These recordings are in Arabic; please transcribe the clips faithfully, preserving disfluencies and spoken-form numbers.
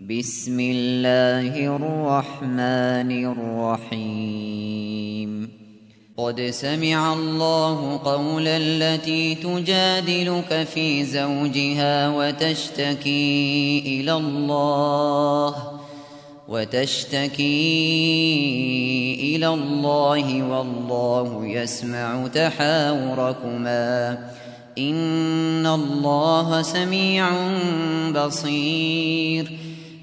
بسم الله الرحمن الرحيم. قد سمع الله قول التي تجادلك في زوجها وتشتكي إلى الله وتشتكي إلى الله والله يسمع تحاوركما إن الله سميع بصير.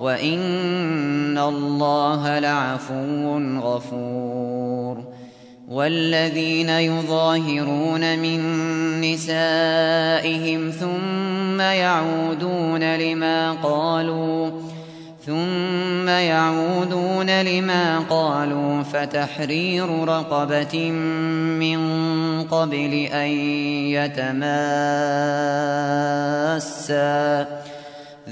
وإن الله لعفو غفور. والذين يظاهرون من نسائهم ثم يعودون لما قالوا ثم يعودون لما قالوا فتحرير رقبة من قبل أن يتماسا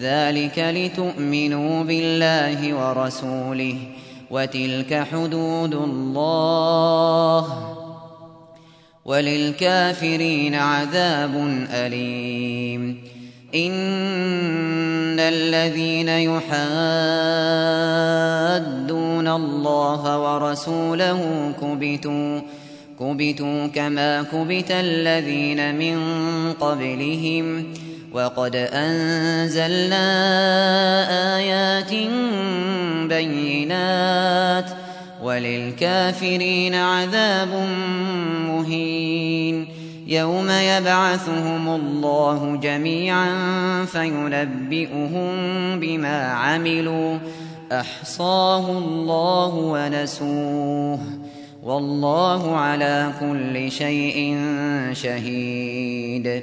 ذلك لتؤمنوا بالله ورسوله وتلك حدود الله وللكافرين عذاب أليم. إن الذين يحادون الله ورسوله كبتوا كبتوا كما كبت الذين من قبلهم وقد أنزلنا آيات بينات وللكافرين عذاب مهين. يوم يبعثهم الله جميعا فينبئهم بما عملوا أحصاه الله ونسوه والله على كل شيء شهيد.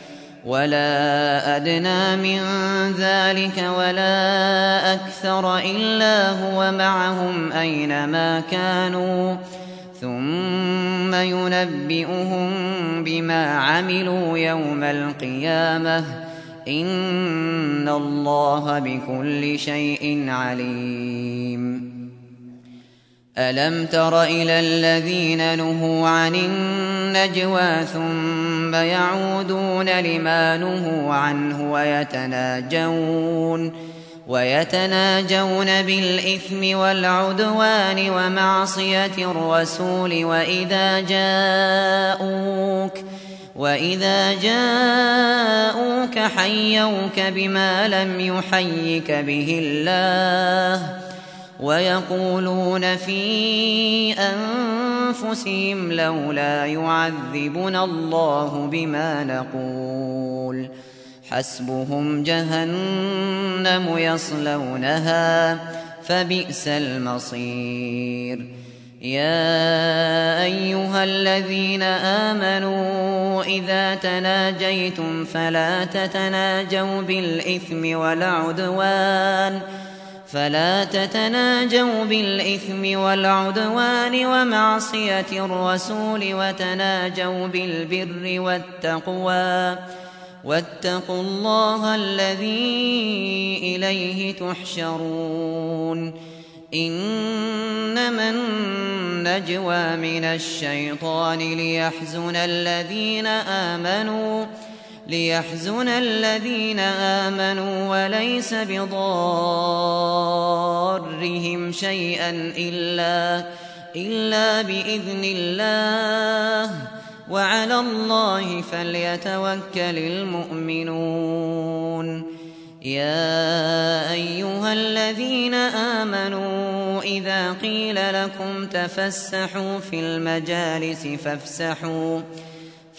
ولا أدنى من ذلك ولا أكثر إلا هو معهم أينما كانوا ثم ينبئهم بما عملوا يوم القيامة إن الله بكل شيء عليم. ألم تر إلى الذين نهوا عن النجوى ثم يعودون لما نهوا عنه ويتناجون, ويتناجون بالإثم والعدوان ومعصية الرسول وإذا جاءوك, وإذا جاءوك حيوك بما لم يحيك به الله ويقولون في أنفسهم لولا يعذبنا الله بما نقول حسبهم جهنم يصلونها فبئس المصير. يا أيها الذين آمنوا إذا تناجيتم فلا تتناجوا بالإثم والعدوان فلا تتناجوا بالإثم والعدوان ومعصية الرسول وتناجوا بالبر والتقوى واتقوا الله الذي إليه تحشرون. إنما النجوى من الشيطان ليحزن الذين آمنوا ليحزن الذين آمنوا وليس بضارهم شيئا إلا, إلا بإذن الله وعلى الله فليتوكل المؤمنون. يا أيها الذين آمنوا إذا قيل لكم تفسحوا في المجالس فافسحوا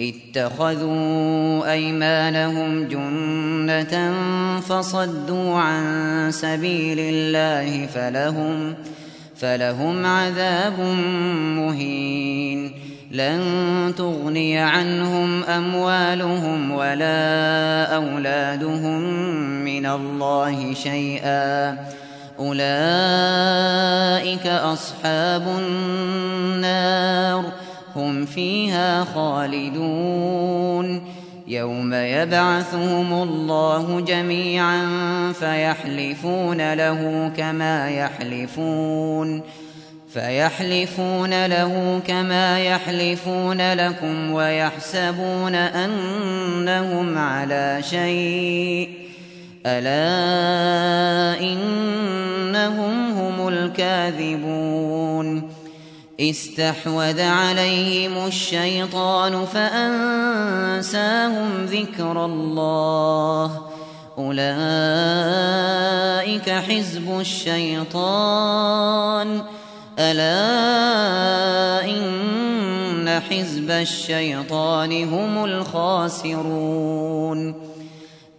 اتخذوا أيمانهم جنة فصدوا عن سبيل الله فلهم, فلهم عذاب مهين. لن تغني عنهم أموالهم ولا أولادهم من الله شيئا، أولئك أصحاب النار، هم فيها خالدون. يوم يبعثهم الله جميعا فيحلفون له كما يحلفون فيحلفون له كما يحلفون لكم ويحسبون أنهم على شيء، ألا إنهم هم الكاذبون. استحوذ عليهم الشيطان فأنساهم ذكر الله، أولئك حزب الشيطان، ألا إن حزب الشيطان هم الخاسرون.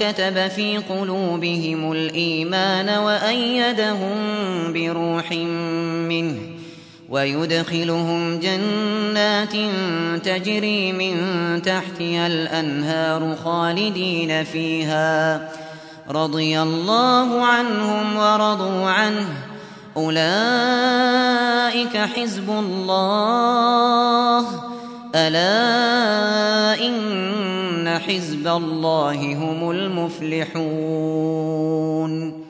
كتب في قلوبهم الإيمان وأيدهم بروح منه، ويدخلهم جنات تجري من تحتها الأنهار خالدين فيها، رضي الله عنهم ورضوا عنه، أولئك حزب الله، ألا إن حزب الله هم المفلحون.